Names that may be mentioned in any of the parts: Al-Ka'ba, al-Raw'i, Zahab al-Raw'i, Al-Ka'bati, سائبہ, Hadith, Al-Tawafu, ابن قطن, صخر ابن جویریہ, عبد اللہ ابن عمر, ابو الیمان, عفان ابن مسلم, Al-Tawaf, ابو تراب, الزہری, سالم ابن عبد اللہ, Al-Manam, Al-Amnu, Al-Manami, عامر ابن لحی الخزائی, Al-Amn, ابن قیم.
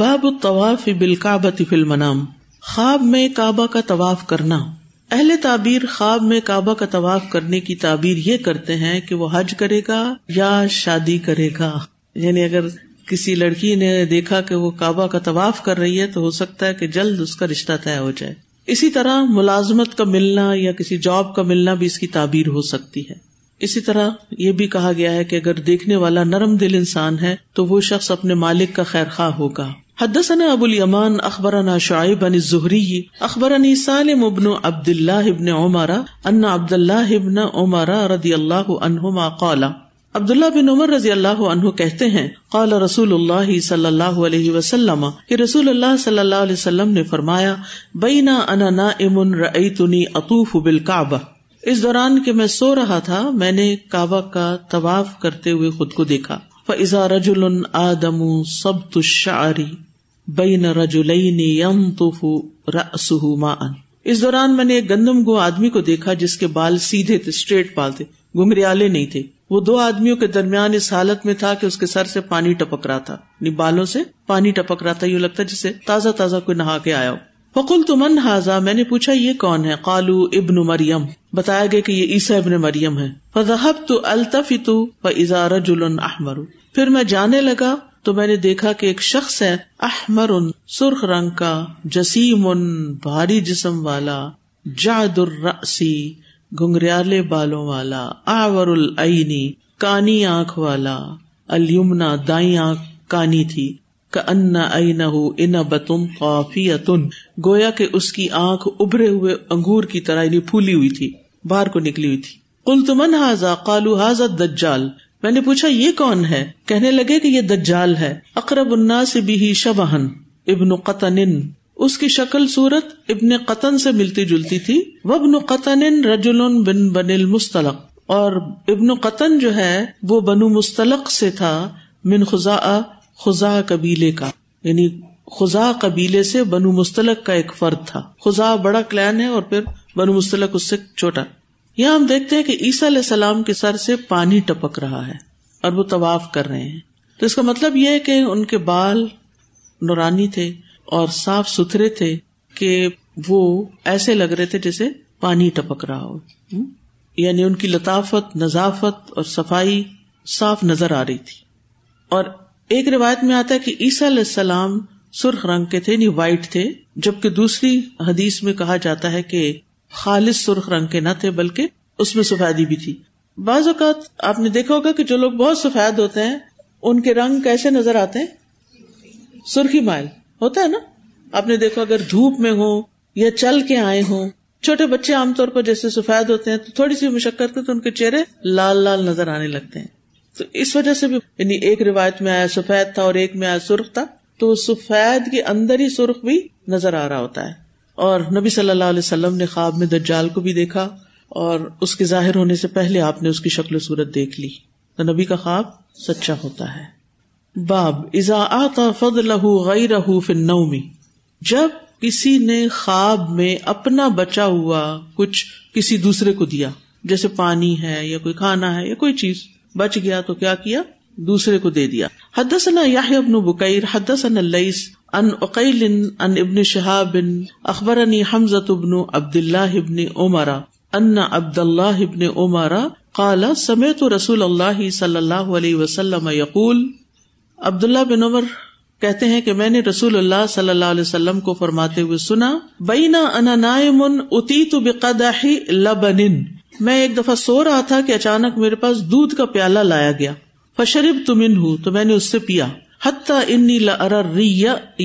باب الطواف بالکعبۃ فی المنام، خواب میں کعبہ کا طواف کرنا۔ اہل تعبیر خواب میں کعبہ کا طواف کرنے کی تعبیر یہ کرتے ہیں کہ وہ حج کرے گا یا شادی کرے گا، یعنی اگر کسی لڑکی نے دیکھا کہ وہ کعبہ کا طواف کر رہی ہے تو ہو سکتا ہے کہ جلد اس کا رشتہ طے ہو جائے۔ اسی طرح ملازمت کا ملنا یا کسی جاب کا ملنا بھی اس کی تعبیر ہو سکتی ہے۔ اسی طرح یہ بھی کہا گیا ہے کہ اگر دیکھنے والا نرم دل انسان ہے تو وہ شخص اپنے مالک کا خیر خواہ ہوگا۔ حدثنا ابو الیمان اخبرنا شعیب عن الزہری اخبرنی سالم ابن عبد اللہ ابن عمر ان عبد اللہ ابن عمر رضی اللہ عنہما قال، عبداللہ بن عمر رضی اللہ عنہ کہتے ہیں، قال رسول اللہ صلی اللہ علیہ وسلم، کہ رسول اللہ صلی اللہ علیہ وسلم نے فرمایا، بینا انا نائم رأیتنی اطوف بالکعبہ، اس دوران کہ میں سو رہا تھا میں نے کعبہ کا طواف کرتے ہوئے خود کو دیکھا، فإذا رجل آدم صبت الشعر بین رجلین ينطف رأسه ماء، اس دوران میں نے ایک گندم گو آدمی کو دیکھا جس کے بال سیدھے تھے، اسٹریٹ بال تھے، گنگریالے نہیں تھے، وہ دو آدمیوں کے درمیان اس حالت میں تھا کہ اس کے سر سے پانی ٹپک رہا تھا، یعنی بالوں سے پانی ٹپک رہا تھا، یوں لگتا جسے تازہ تازہ کوئی نہا کے آیا ہو۔ فقلت من ھذا، میں نے پوچھا یہ کون ہے؟ قالوا ابن مریم، بتایا گیا کہ یہ عیسیٰ ابن مریم ہے۔ فذهبت التفت فاذا رجل احمر، پھر میں جانے لگا تو میں نے دیکھا کہ ایک شخص ہے، احمر، سرخ رنگ کا، جسیم، بھاری جسم والا، جعد الرأس، گنگریالے بالوں والا، اعور العین، کانی آنکھ والا، الیمنا، دائیں آنکھ کانی تھی، کأن عینہ انبۃ قافیۃ، گویا کہ اس کی آنکھ ابھرے ہوئے انگور کی طرح یعنی پھولی ہوئی تھی، باہر کو نکلی ہوئی تھی۔ قلت من ھذا؟ قالوا ھذا الدجال، میں نے پوچھا یہ کون ہے؟ کہنے لگے کہ یہ دجال ہے۔ اقرب الناس بہ شبہا ابن قطن، اس کی شکل صورت ابن قطن سے ملتی جلتی تھی، وابن قطن رجل بن بنی المستلق، اور ابن قطن جو ہے وہ بنو مستلق سے تھا، من خزاعہ، خزاع قبیلے کا، یعنی خزاع قبیلے سے بنو مستلق کا ایک فرد تھا۔ خزاع بڑا کلین ہے اور پھر بنو مستلق اس سے چھوٹا۔ یہاں ہم دیکھتے ہیں کہ عیسیٰ علیہ السلام کے سر سے پانی ٹپک رہا ہے اور وہ طواف کر رہے ہیں، تو اس کا مطلب یہ ہے کہ ان کے بال نورانی تھے اور صاف ستھرے تھے کہ وہ ایسے لگ رہے تھے جیسے پانی ٹپک رہا ہو، یعنی ان کی لطافت، نظافت اور صفائی صاف نظر آ رہی تھی۔ اور ایک روایت میں آتا ہے کہ عیسیٰ علیہ السلام سرخ رنگ کے تھے، یعنی وائٹ تھے، جبکہ دوسری حدیث میں کہا جاتا ہے کہ خالص سرخ رنگ کے نہ تھے بلکہ اس میں سفیدی بھی تھی۔ بعض اوقات آپ نے دیکھا ہوگا کہ جو لوگ بہت سفید ہوتے ہیں ان کے رنگ کیسے نظر آتے ہیں؟ سرخی مائل ہوتا ہے نا، آپ نے دیکھا اگر دھوپ میں ہوں یا چل کے آئے ہوں۔ چھوٹے بچے عام طور پر جیسے سفید ہوتے ہیں تو تھوڑی سی مشقت تو ان کے چہرے لال لال نظر آنے لگتے ہیں، تو اس وجہ سے بھی، یعنی ایک روایت میں آیا سفید تھا اور ایک میں آیا سرخ تھا، تو سفید کے اندر ہی سرخ بھی نظر آ رہا ہوتا ہے۔ اور نبی صلی اللہ علیہ وسلم نے خواب میں دجال کو بھی دیکھا اور اس کے ظاہر ہونے سے پہلے آپ نے اس کی شکل و صورت دیکھ لی، تو نبی کا خواب سچا ہوتا ہے۔ باب اذا اعطى فضله غيره في النوم، جب کسی نے خواب میں اپنا بچا ہوا کچھ کسی دوسرے کو دیا، جیسے پانی ہے یا کوئی کھانا ہے یا کوئی چیز بچ گیا تو کیا کیا؟ دوسرے کو دے دیا۔ حدثنا یحیی بن بکیر حدثنا اللیث عن عقیل عن ابن شہاب اخبرنی حمزۃ بن عبد اللہ بن عمر ان عبد اللہ بن عمر قال سمعت رسول اللہ صلی اللہ علیہ وسلم یقول، عبداللہ بن عمر کہتے ہیں کہ میں نے رسول اللہ صلی اللہ علیہ وسلم کو فرماتے ہوئے سنا، بینا انا نائم اتیت بقدح لبن، میں ایک دفعہ سو رہا تھا کہ اچانک میرے پاس دودھ کا پیالہ لایا گیا، فشربت منہ، تو میں نے اس سے پیا، حتی انی لارى الري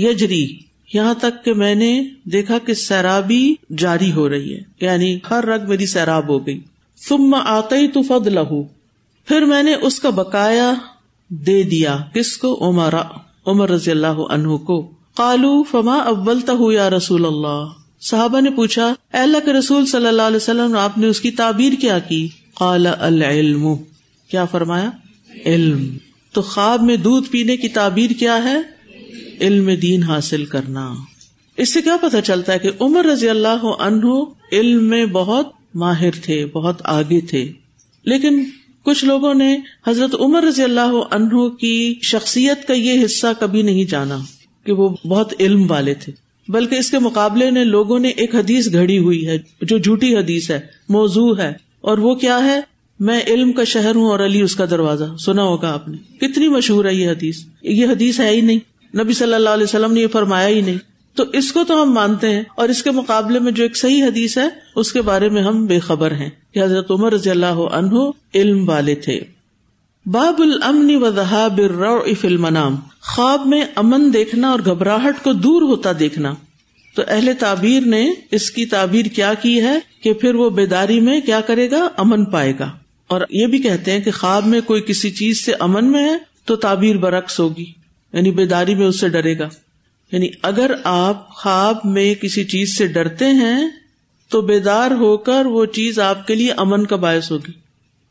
یجری، یہاں تک کہ میں نے دیکھا کہ سیرابی جاری ہو رہی ہے، یعنی ہر رگ میری سیراب ہو گئی، ثم اعطیت فضلہ، پھر میں نے اس کا بقایا دے دیا، کس کو؟ عمر رضی اللہ عنہ کو۔ قالوا فما اولته یا رسول اللہ، صحابہ نے پوچھا اے اللہ کے رسول صلی اللہ علیہ وسلم آپ نے اس کی تعبیر کیا کی؟ قال العلم، کیا فرمایا؟ علم۔ تو خواب میں دودھ پینے کی تعبیر کیا ہے؟ علم دین حاصل کرنا۔ اس سے کیا پتہ چلتا ہے کہ عمر رضی اللہ عنہ علم میں بہت ماہر تھے، بہت آگے تھے، لیکن کچھ لوگوں نے حضرت عمر رضی اللہ عنہ کی شخصیت کا یہ حصہ کبھی نہیں جانا، کہ وہ بہت علم والے تھے، بلکہ اس کے مقابلے نے لوگوں نے ایک حدیث گھڑی ہوئی ہے جو جھوٹی حدیث ہے، موضوع ہے، اور وہ کیا ہے، میں علم کا شہر ہوں اور علی اس کا دروازہ. سنا ہوگا آپ نے، کتنی مشہور ہے یہ حدیث. یہ حدیث ہے ہی نہیں، نبی صلی اللہ علیہ وسلم نے یہ فرمایا ہی نہیں، تو اس کو تو ہم مانتے ہیں، اور اس کے مقابلے میں جو ایک صحیح حدیث ہے اس کے بارے میں ہم بے خبر ہیں کہ حضرت عمر رضی اللہ عنہ علم والے تھے. باب الامن و ذہاب الروع فی المنام، خواب میں امن دیکھنا اور گھبراہٹ کو دور ہوتا دیکھنا. تو اہل تعبیر نے اس کی تعبیر کیا کی ہے کہ پھر وہ بیداری میں کیا کرے گا، امن پائے گا. اور یہ بھی کہتے ہیں کہ خواب میں کوئی کسی چیز سے امن میں ہے تو تعبیر برعکس ہوگی، یعنی بیداری میں اس سے ڈرے گا. یعنی اگر آپ خواب میں کسی چیز سے ڈرتے ہیں تو بیدار ہو کر وہ چیز آپ کے لیے امن کا باعث ہوگی،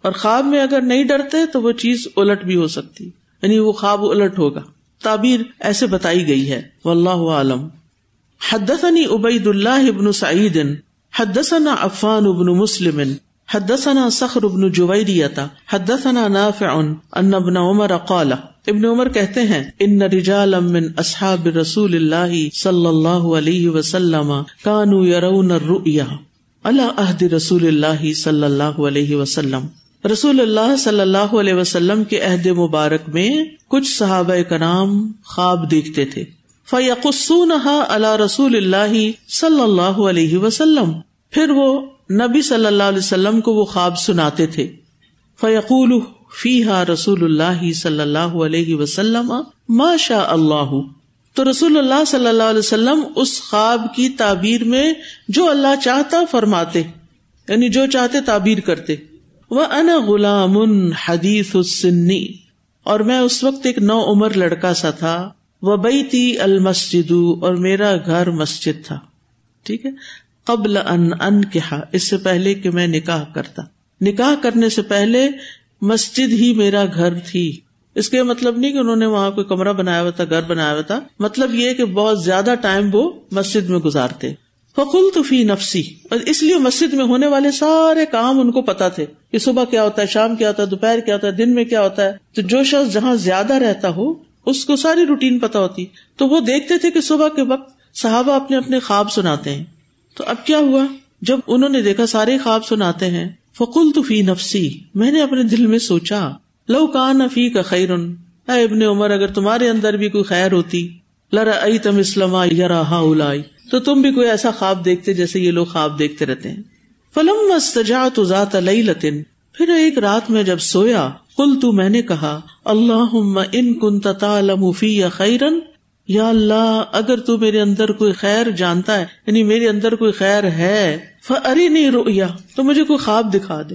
اور خواب میں اگر نہیں ڈرتے تو وہ چیز الٹ بھی ہو سکتی، یعنی وہ خواب الٹ ہوگا. تعبیر ایسے بتائی گئی ہے، واللہ اعلم. حدثنی عبید اللہ ابن سعید حدثنا عفان ابن مسلم حدثنا صخر ابن جویریہ حدثنا نافع ان ابن عمر قال، ابن عمر کہتے ہیں، ان رجالا من اصحاب رسول اللہ صلی اللہ علیہ وسلم کانوا یرون الرؤیا علی عہد رسول اللہ صلی اللہ علیہ وسلم. رسول اللہ صلی اللہ علیہ وسلم کے عہد مبارک میں کچھ صحابہ کرام خواب دیکھتے تھے، فیقصونہا علی رسول اللہ صلی اللہ علیہ وسلم، پھر وہ نبی صلی اللہ علیہ وسلم کو وہ خواب سناتے تھے. فیقولو فیہا رسول اللہ صلی اللہ علیہ وسلم ما شاء اللہ، تو رسول اللہ صلی اللہ علیہ وسلم اس خواب کی تعبیر میں جو اللہ چاہتا فرماتے، یعنی جو چاہتے تعبیر کرتے. وَأَنَا غُلَامٌ حَدِيثُ السِّنِّ، اور میں اس وقت ایک نو عمر لڑکا سا تھا. وَبَيْتِي الْمَسْجِدُ، اور میرا گھر مسجد تھا. ٹھیک ہے، قبل ان انکحا، اس سے پہلے کہ میں نکاح کرتا، نکاح کرنے سے پہلے مسجد ہی میرا گھر تھی. اس کے مطلب نہیں کہ انہوں نے وہاں کوئی کمرہ بنایا ہوا تھا، گھر بنایا ہوا تھا، مطلب یہ کہ بہت زیادہ ٹائم وہ مسجد میں گزارتے. فقلت فی نفسی، اور اس لیے مسجد میں ہونے والے سارے کام ان کو پتا تھے کہ صبح کیا ہوتا ہے، شام کیا ہوتا ہے، دوپہر کیا ہوتا ہے، دن میں کیا ہوتا ہے. تو جو شخص جہاں زیادہ رہتا ہو اس کو ساری روٹین پتا ہوتی، تو وہ دیکھتے تھے کہ صبح کے وقت صحابہ اپنے اپنے خواب سناتے ہیں. تو اب کیا ہوا، جب انہوں نے دیکھا سارے خواب سناتے ہیں، فقلت فی نفسی، میں نے اپنے دل میں سوچا، لو کان فیک خیر، اے ابن عمر اگر تمہارے اندر بھی کوئی خیر ہوتی، لرأیت مثل ما یری ہؤلاء، تو تم بھی کوئی ایسا خواب دیکھتے جیسے یہ لوگ خواب دیکھتے رہتے ہیں. فلما استجعت ذات لیلۃ، پھر ایک رات میں جب سویا، قلت، میں نے کہا، اللہم ان کنت تعلم فی خیرا، یا اللہ اگر تو میرے اندر کوئی خیر جانتا ہے، یعنی میرے اندر کوئی خیر ہے، فَأَرِنِي رُؤْيَا، تو مجھے کوئی خواب دکھا دے.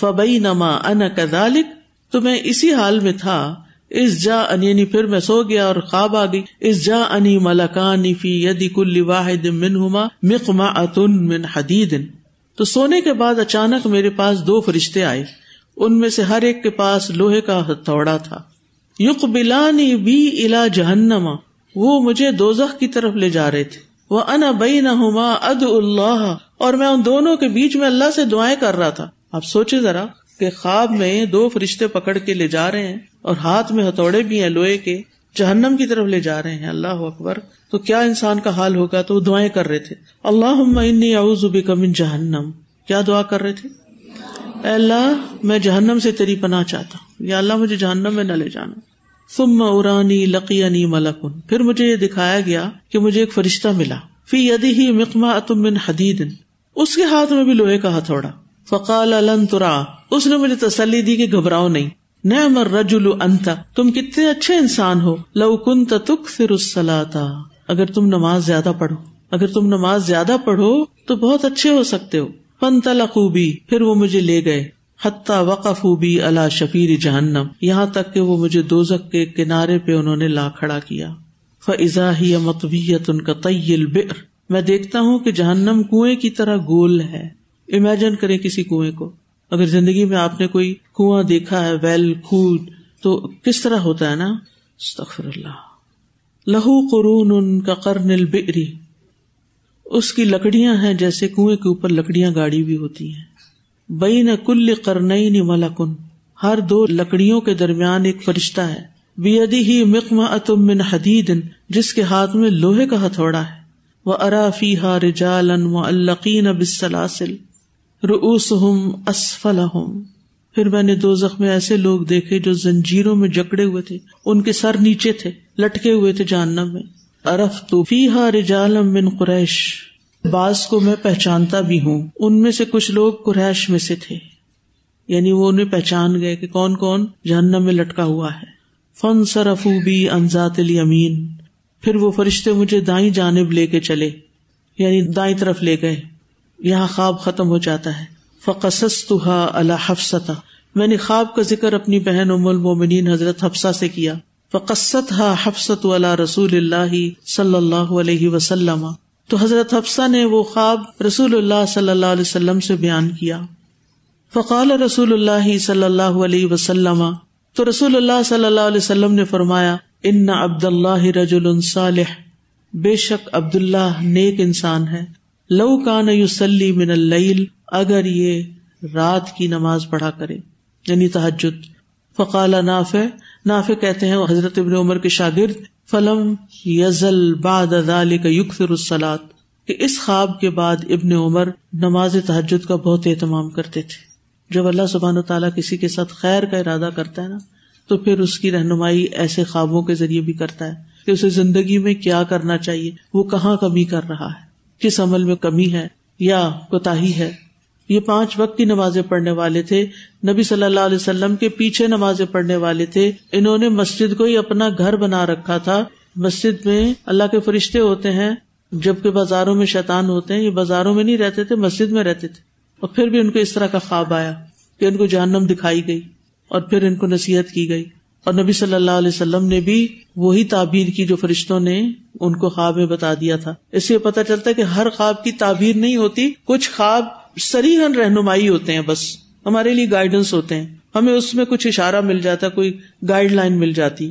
فَبَيْنَمَا أَنَا كَذَلِكَ، تو میں اسی حال میں تھا، اس جا ان، یعنی پھر میں سو گیا اور خواب آ گئی، اس جا انی ملکانی فی یدی کل واحد منہما مقمعۃ من حدید، تو سونے کے بعد اچانک میرے پاس دو فرشتے آئے، ان میں سے ہر ایک کے پاس لوہے کا ہتھوڑا تھا. یقبلانی بی الی جہنم، وہ مجھے دوزخ کی طرف لے جا رہے تھے. وَأَنَا بَيْنَهُمَا أَدْعُو اللَّهَ، اور میں ان دونوں کے بیچ میں اللہ سے دعائیں کر رہا تھا. آپ سوچیں ذرا کہ خواب میں دو فرشتے پکڑ کے لے جا رہے ہیں اور ہاتھ میں ہتھوڑے بھی ہیں لوہے کے، جہنم کی طرف لے جا رہے ہیں. اللہ اکبر، تو کیا انسان کا حال ہوگا. تو وہ دعائیں کر رہے تھے، اللہم انی اعوذ بک من جہنم. کیا دعا کر رہے تھے، اے اللہ میں جہنم سے تیری پناہ چاہتا ہوں، یا اللہ مجھے جہنم میں نہ لے جانا. ثم ارانی لقینی ملک، پھر مجھے یہ دکھایا گیا کہ مجھے ایک فرشتہ ملا، فی یدہ مقمعۃ من حدید، اس کے ہاتھ میں بھی لوہے کا ہتھوڑا. فقال لن ترا، اس نے مجھے تسلی دی کہ گھبراؤ نہیں. نعم الرجل انت، تم کتنے اچھے انسان ہو. لو کنت تکثر الصلاۃ، اگر تم نماز زیادہ پڑھو، اگر تم نماز زیادہ پڑھو تو بہت اچھے ہو سکتے ہو. فانطلقوا بی، پھر وہ مجھے لے گئے، حتیٰ وقفوا بی علی شفیر جہنم، یہاں تک کہ وہ مجھے دوزخ کے کنارے پہ انہوں نے لا کھڑا کیا. فاذا ہی مطویۃ کطی البئر، میں دیکھتا ہوں کہ جہنم کنویں کی طرح گول ہے. امیجن کریں کسی کنویں کو، اگر زندگی میں آپ نے کوئی کنواں دیکھا ہے، ویل، کھود، تو کس طرح ہوتا ہے نا. استغفر اللہ. لہو قرون کقرن البئر، اس کی لکڑیاں ہیں جیسے کنویں کے اوپر لکڑیاں گاڑی بھی ہوتی ہیں. بین کل قرنین ملکن، ہر دو لکڑیوں کے درمیان ایک فرشتہ ہے. بیدہ مقمعۃ من حدید، جس کے ہاتھ میں لوہے کا ہتھوڑا ہے. وأرى فيها رجالا معلقين بالسلاسل رؤوسهم أسفلهم، پھر میں نے دوزخ میں ایسے لوگ دیکھے جو زنجیروں میں جکڑے ہوئے تھے، ان کے سر نیچے تھے، لٹکے ہوئے تھے جہنم میں. عرفت فيها رجالا من قریش، بعض کو میں پہچانتا بھی ہوں، ان میں سے کچھ لوگ قریش میں سے تھے، یعنی وہ انہیں پہچان گئے کہ کون کون جہنم میں لٹکا ہوا ہے. فانصرفوا بي عن ذات اليمين، پھر وہ فرشتے مجھے دائیں جانب لے کے چلے، یعنی دائیں طرف لے گئے. یہاں خواب ختم ہو جاتا ہے. فَقَصَصْتُهَا عَلَى حَفْصَةَ، میں نے خواب کا ذکر اپنی بہن ام المومنین حضرت حفصہ سے کیا. فَقَصَّتْهَا حَفْصَةُ عَلَى رَسُولِ اللَّهِ صلی اللہ علیہ وسلم، تو حضرت حفصہ نے وہ خواب رسول اللہ صلی اللہ علیہ وسلم سے بیان کیا. فَقَالَ رسول اللہ صلی اللہ علیہ وسلم، تو رسول اللہ صلی اللہ علیہ وسلم نے فرمایا، ان عبد اللہ رجل صالح، بے شک عبداللہ نیک انسان ہے. لو کان یصلی من اللیل، اگر یہ رات کی نماز پڑھا کرے یعنی تہجد. فقال نافع، نافع کہتے ہیں حضرت ابن عمر کے شاگرد، فلم یزل بعد ذلك یکثر الصلاۃ، کہ اس خواب کے بعد ابن عمر نماز تہجد کا بہت اہتمام کرتے تھے. جب اللہ سبحانہ وتعالیٰ کسی کے ساتھ خیر کا ارادہ کرتا ہے نا، تو پھر اس کی رہنمائی ایسے خوابوں کے ذریعے بھی کرتا ہے کہ اسے زندگی میں کیا کرنا چاہیے، وہ کہاں کمی کر رہا ہے، کس عمل میں کمی ہے یا کوتاہی ہے. یہ 5 وقت کی نمازیں پڑھنے والے تھے، نبی صلی اللہ علیہ وسلم کے پیچھے نمازیں پڑھنے والے تھے. انہوں نے مسجد کو ہی اپنا گھر بنا رکھا تھا. مسجد میں اللہ کے فرشتے ہوتے ہیں، جبکہ بازاروں میں شیطان ہوتے ہیں. یہ بازاروں میں نہیں رہتے تھے، مسجد میں رہتے تھے، اور پھر بھی ان کو اس طرح کا خواب آیا کہ ان کو جہنم دکھائی گئی اور پھر ان کو نصیحت کی گئی. اور نبی صلی اللہ علیہ وسلم نے بھی وہی تعبیر کی جو فرشتوں نے ان کو خواب میں بتا دیا تھا. اس سے پتہ چلتا ہے کہ ہر خواب کی تعبیر نہیں ہوتی، کچھ خواب صریحاً رہنمائی ہوتے ہیں، بس ہمارے لیے گائیڈنس ہوتے ہیں، ہمیں اس میں کچھ اشارہ مل جاتا، کوئی گائیڈ لائن مل جاتی.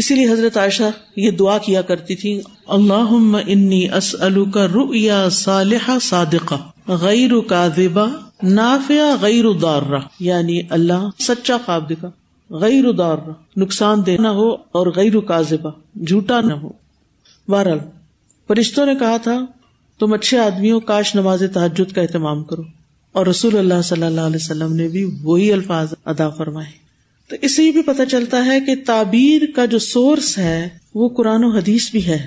اسی لیے حضرت عائشہ یہ دعا کیا کرتی تھی، اللہم انی اسألک رؤیا صالحہ صادقہ غیر کاذبہ نافع غیر ضارہ، یعنی اللہ سچا خواب دکھا، غیر ضارہ نقصان دہ نہ ہو، اور غیر کاذبہ جھوٹا نہ ہو. بہرحال فرشتوں نے کہا تھا تم اچھے آدمیوں، کاش نماز تہجد کا اہتمام کرو، اور رسول اللہ صلی اللہ علیہ وسلم نے بھی وہی الفاظ ادا فرمائے. تو اس سے یہ بھی پتہ چلتا ہے کہ تعبیر کا جو سورس ہے وہ قرآن و حدیث بھی ہے،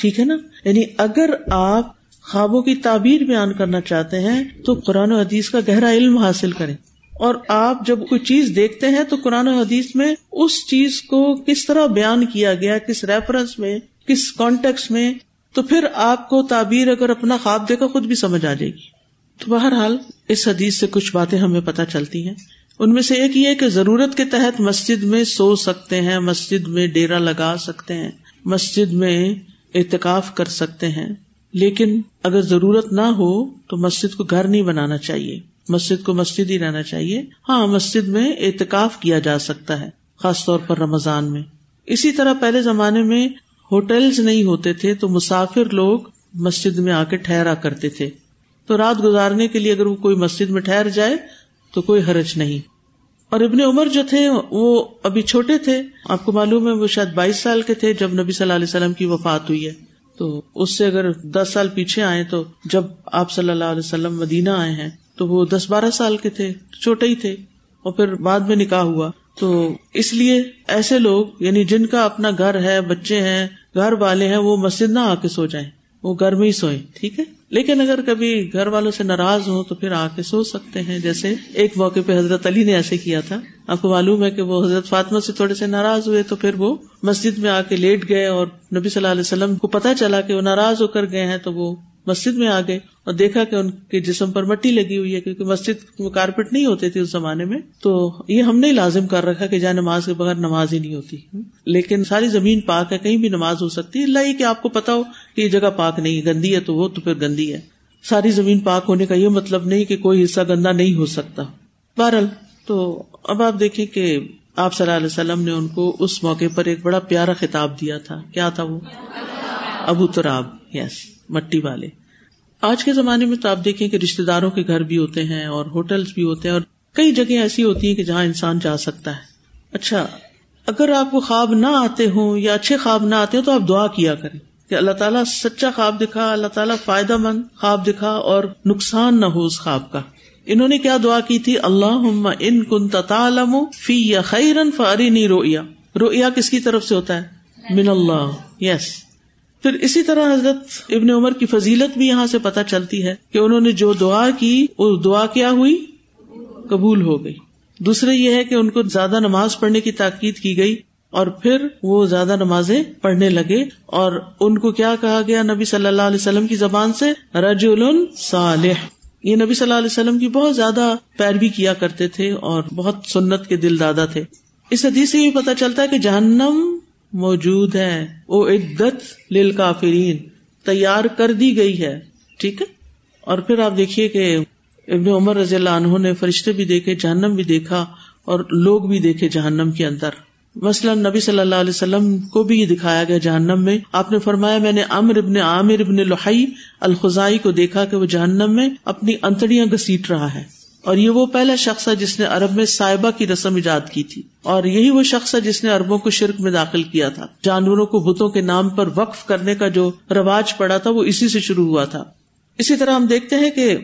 ٹھیک ہے نا. یعنی اگر آپ خوابوں کی تعبیر بیان کرنا چاہتے ہیں تو قرآن و حدیث کا گہرا علم حاصل کریں، اور آپ جب کوئی چیز دیکھتے ہیں تو قرآن و حدیث میں اس چیز کو کس طرح بیان کیا گیا، کس ریفرنس میں، کس کانٹیکس میں، تو پھر آپ کو تعبیر اگر اپنا خواب دیکھا خود بھی سمجھ آ جائے گی. تو بہرحال اس حدیث سے کچھ باتیں ہمیں پتہ چلتی ہیں. ان میں سے ایک یہ کہ ضرورت کے تحت مسجد میں سو سکتے ہیں، مسجد میں ڈیرا لگا سکتے ہیں، مسجد میں اعتکاف کر سکتے ہیں، لیکن اگر ضرورت نہ ہو تو مسجد کو گھر نہیں بنانا چاہیے، مسجد کو مسجد ہی رہنا چاہیے. ہاں، مسجد میں اعتکاف کیا جا سکتا ہے، خاص طور پر رمضان میں. اسی طرح پہلے زمانے میں ہوٹلز نہیں ہوتے تھے تو مسافر لوگ مسجد میں آ کے ٹھہرا کرتے تھے، تو رات گزارنے کے لیے اگر وہ کوئی مسجد میں ٹھہر جائے تو کوئی حرج نہیں. اور ابن عمر جو تھے وہ ابھی چھوٹے تھے، آپ کو معلوم ہے وہ شاید 22 سال کے تھے جب نبی صلی اللہ علیہ وسلم کی وفات ہوئی ہے، تو اس سے اگر 10 سال پیچھے آئے تو جب آپ صلی اللہ علیہ وسلم مدینہ آئے ہیں تو وہ 10-12 سال کے تھے، چھوٹے ہی تھے، اور پھر بعد میں نکاح ہوا. تو اس لیے ایسے لوگ، یعنی جن کا اپنا گھر ہے، بچے ہیں، گھر والے ہیں، وہ مسجد نہ آ کے سو جائیں، وہ گھر میں ہی سوئیں، ٹھیک ہے. لیکن اگر کبھی گھر والوں سے ناراض ہوں تو پھر آ کے سو سکتے ہیں، جیسے ایک موقع پہ حضرت علی نے ایسے کیا تھا. آپ کو معلوم ہے کہ وہ حضرت فاطمہ سے تھوڑے سے ناراض ہوئے تو پھر وہ مسجد میں آ کے لیٹ گئے، اور نبی صلی اللہ علیہ وسلم کو پتہ چلا کہ وہ ناراض ہو کر گئے ہیں تو وہ مسجد میں آ گئے، اور دیکھا کہ ان کے جسم پر مٹی لگی ہوئی ہے، کیونکہ مسجد میں کارپیٹ نہیں ہوتے تھے اس زمانے میں. تو یہ ہم نے لازم کر رکھا کہ جہاں نماز کے بغیر نماز ہی نہیں ہوتی، لیکن ساری زمین پاک ہے، کہیں بھی نماز ہو سکتی ہے، اللہ یہ کہ آپ کو پتا ہو کہ یہ جگہ پاک نہیں، گندی ہے تو وہ تو پھر گندی ہے. ساری زمین پاک ہونے کا یہ مطلب نہیں کہ کوئی حصہ گندا نہیں ہو سکتا. بہرحال تو اب آپ دیکھیں کہ آپ صلی اللہ علیہ وسلم نے ان کو اس موقع پر ایک بڑا پیارا خطاب دیا تھا. کیا تھا وہ؟ ابو تراب، یس، مٹی والے. آج کے زمانے میں تو آپ دیکھیں کہ رشتے داروں کے گھر بھی ہوتے ہیں اور ہوٹلز بھی ہوتے ہیں، اور کئی جگہیں ایسی ہوتی ہیں کہ جہاں انسان جا سکتا ہے. اچھا، اگر آپ کو خواب نہ آتے ہوں یا اچھے خواب نہ آتے ہوں تو آپ دعا کیا کریں کہ اللہ تعالیٰ سچا خواب دکھا، اللہ تعالیٰ فائدہ مند خواب دکھا اور نقصان نہ ہو اس خواب کا۔ انہوں نے کیا دعا کی تھی؟ اللہم ان کنت تعلم فی خیرا فارینی رؤیا۔ رؤیا کس کی طرف سے ہوتا ہے؟ من اللہ۔ یس، پھر اسی طرح حضرت ابن عمر کی فضیلت بھی یہاں سے پتہ چلتی ہے کہ انہوں نے جو دعا کی وہ دعا کیا ہوئی؟ قبول ہو گئی۔ دوسرے یہ ہے کہ ان کو زیادہ نماز پڑھنے کی تاکید کی گئی اور پھر وہ زیادہ نمازیں پڑھنے لگے، اور ان کو کیا کہا گیا نبی صلی اللہ علیہ وسلم کی زبان سے؟ رجل صالح۔ یہ نبی صلی اللہ علیہ وسلم کی بہت زیادہ پیروی کیا کرتے تھے اور بہت سنت کے دل دادا تھے۔ اس حدیث سے یہ پتہ چلتا ہے کہ جہنم موجود ہے، وہ عدت للکافرین تیار کر دی گئی ہے، ٹھیک ہے۔ اور پھر آپ دیکھیے کہ ابن عمر رضی اللہ عنہ نے فرشتے بھی دیکھے، جہنم بھی دیکھا اور لوگ بھی دیکھے جہنم کے اندر۔ مثلا نبی صلی اللہ علیہ وسلم کو بھی یہ دکھایا گیا جہنم میں، آپ نے فرمایا میں نے عامر ابن لحی الخزائی کو دیکھا کہ وہ جہنم میں اپنی انتڑیاں گھسیٹ رہا ہے، اور یہ وہ پہلا شخص ہے جس نے عرب میں سائبہ کی رسم ایجاد کی تھی، اور یہی وہ شخص ہے جس نے عربوں کو شرک میں داخل کیا تھا۔ جانوروں کو بتوں کے نام پر وقف کرنے کا جو رواج پڑا تھا وہ اسی سے شروع ہوا تھا۔ اسی طرح ہم دیکھتے ہیں کہ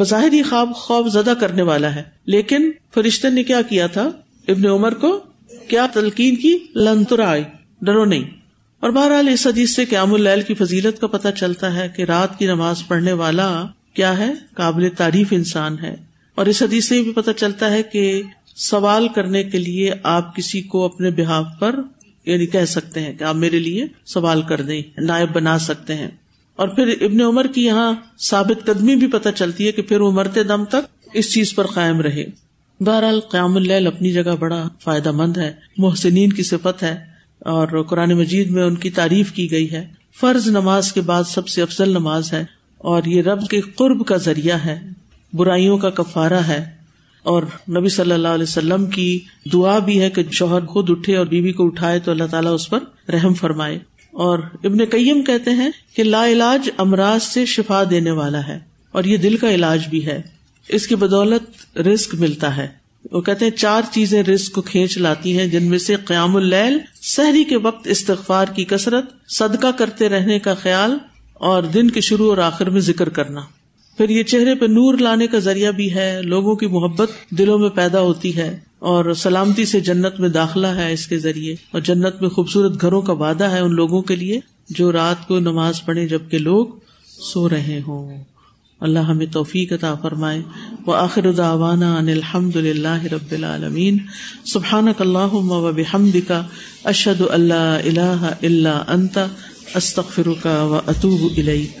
بظاہر یہ خواب خوف زدہ کرنے والا ہے، لیکن فرشتے نے کیا کیا تھا؟ ابن عمر کو کیا تلقین کی؟ لن ترعی، ڈرو نہیں۔ اور بہرحال اس حدیث سے قیام اللیل کی فضیلت کا پتہ چلتا ہے کہ رات کی نماز پڑھنے والا کیا ہے؟ قابل تعریف انسان ہے۔ اور اس حدیث سے بھی پتہ چلتا ہے کہ سوال کرنے کے لیے آپ کسی کو اپنے بہاف پر یعنی کہہ سکتے ہیں کہ آپ میرے لیے سوال کر دیں، نائب بنا سکتے ہیں۔ اور پھر ابن عمر کی یہاں ثابت قدمی بھی پتہ چلتی ہے کہ پھر وہ مرتے دم تک اس چیز پر قائم رہے۔ بہرحال قیام اللیل اپنی جگہ بڑا فائدہ مند ہے، محسنین کی صفت ہے اور قرآن مجید میں ان کی تعریف کی گئی ہے۔ فرض نماز کے بعد سب سے افضل نماز ہے، اور یہ رب کے قرب کا ذریعہ ہے، برائیوں کا کفارہ ہے، اور نبی صلی اللہ علیہ وسلم کی دعا بھی ہے کہ شوہر خود اٹھے اور بیوی کو اٹھائے تو اللہ تعالیٰ اس پر رحم فرمائے۔ اور ابن قیم کہتے ہیں کہ لا علاج امراض سے شفا دینے والا ہے، اور یہ دل کا علاج بھی ہے، اس کی بدولت رزق ملتا ہے۔ وہ کہتے ہیں چار چیزیں رزق کو کھینچ لاتی ہیں، جن میں سے قیام اللیل، سحری کے وقت استغفار کی کثرت، صدقہ کرتے رہنے کا خیال، اور دن کے شروع اور آخر میں ذکر کرنا۔ پھر یہ چہرے پہ نور لانے کا ذریعہ بھی ہے، لوگوں کی محبت دلوں میں پیدا ہوتی ہے، اور سلامتی سے جنت میں داخلہ ہے اس کے ذریعے، اور جنت میں خوبصورت گھروں کا وعدہ ہے ان لوگوں کے لیے جو رات کو نماز پڑھیں جبکہ لوگ سو رہے ہوں۔ اللہ ہمیں توفیق عطا فرمائے۔ وآخر دعوانا ان الحمد للہ رب العالمین۔ سبحانک اللہم وبحمدک، اشہد ان لا الہ الا انت، استغفرک واتوب الیک۔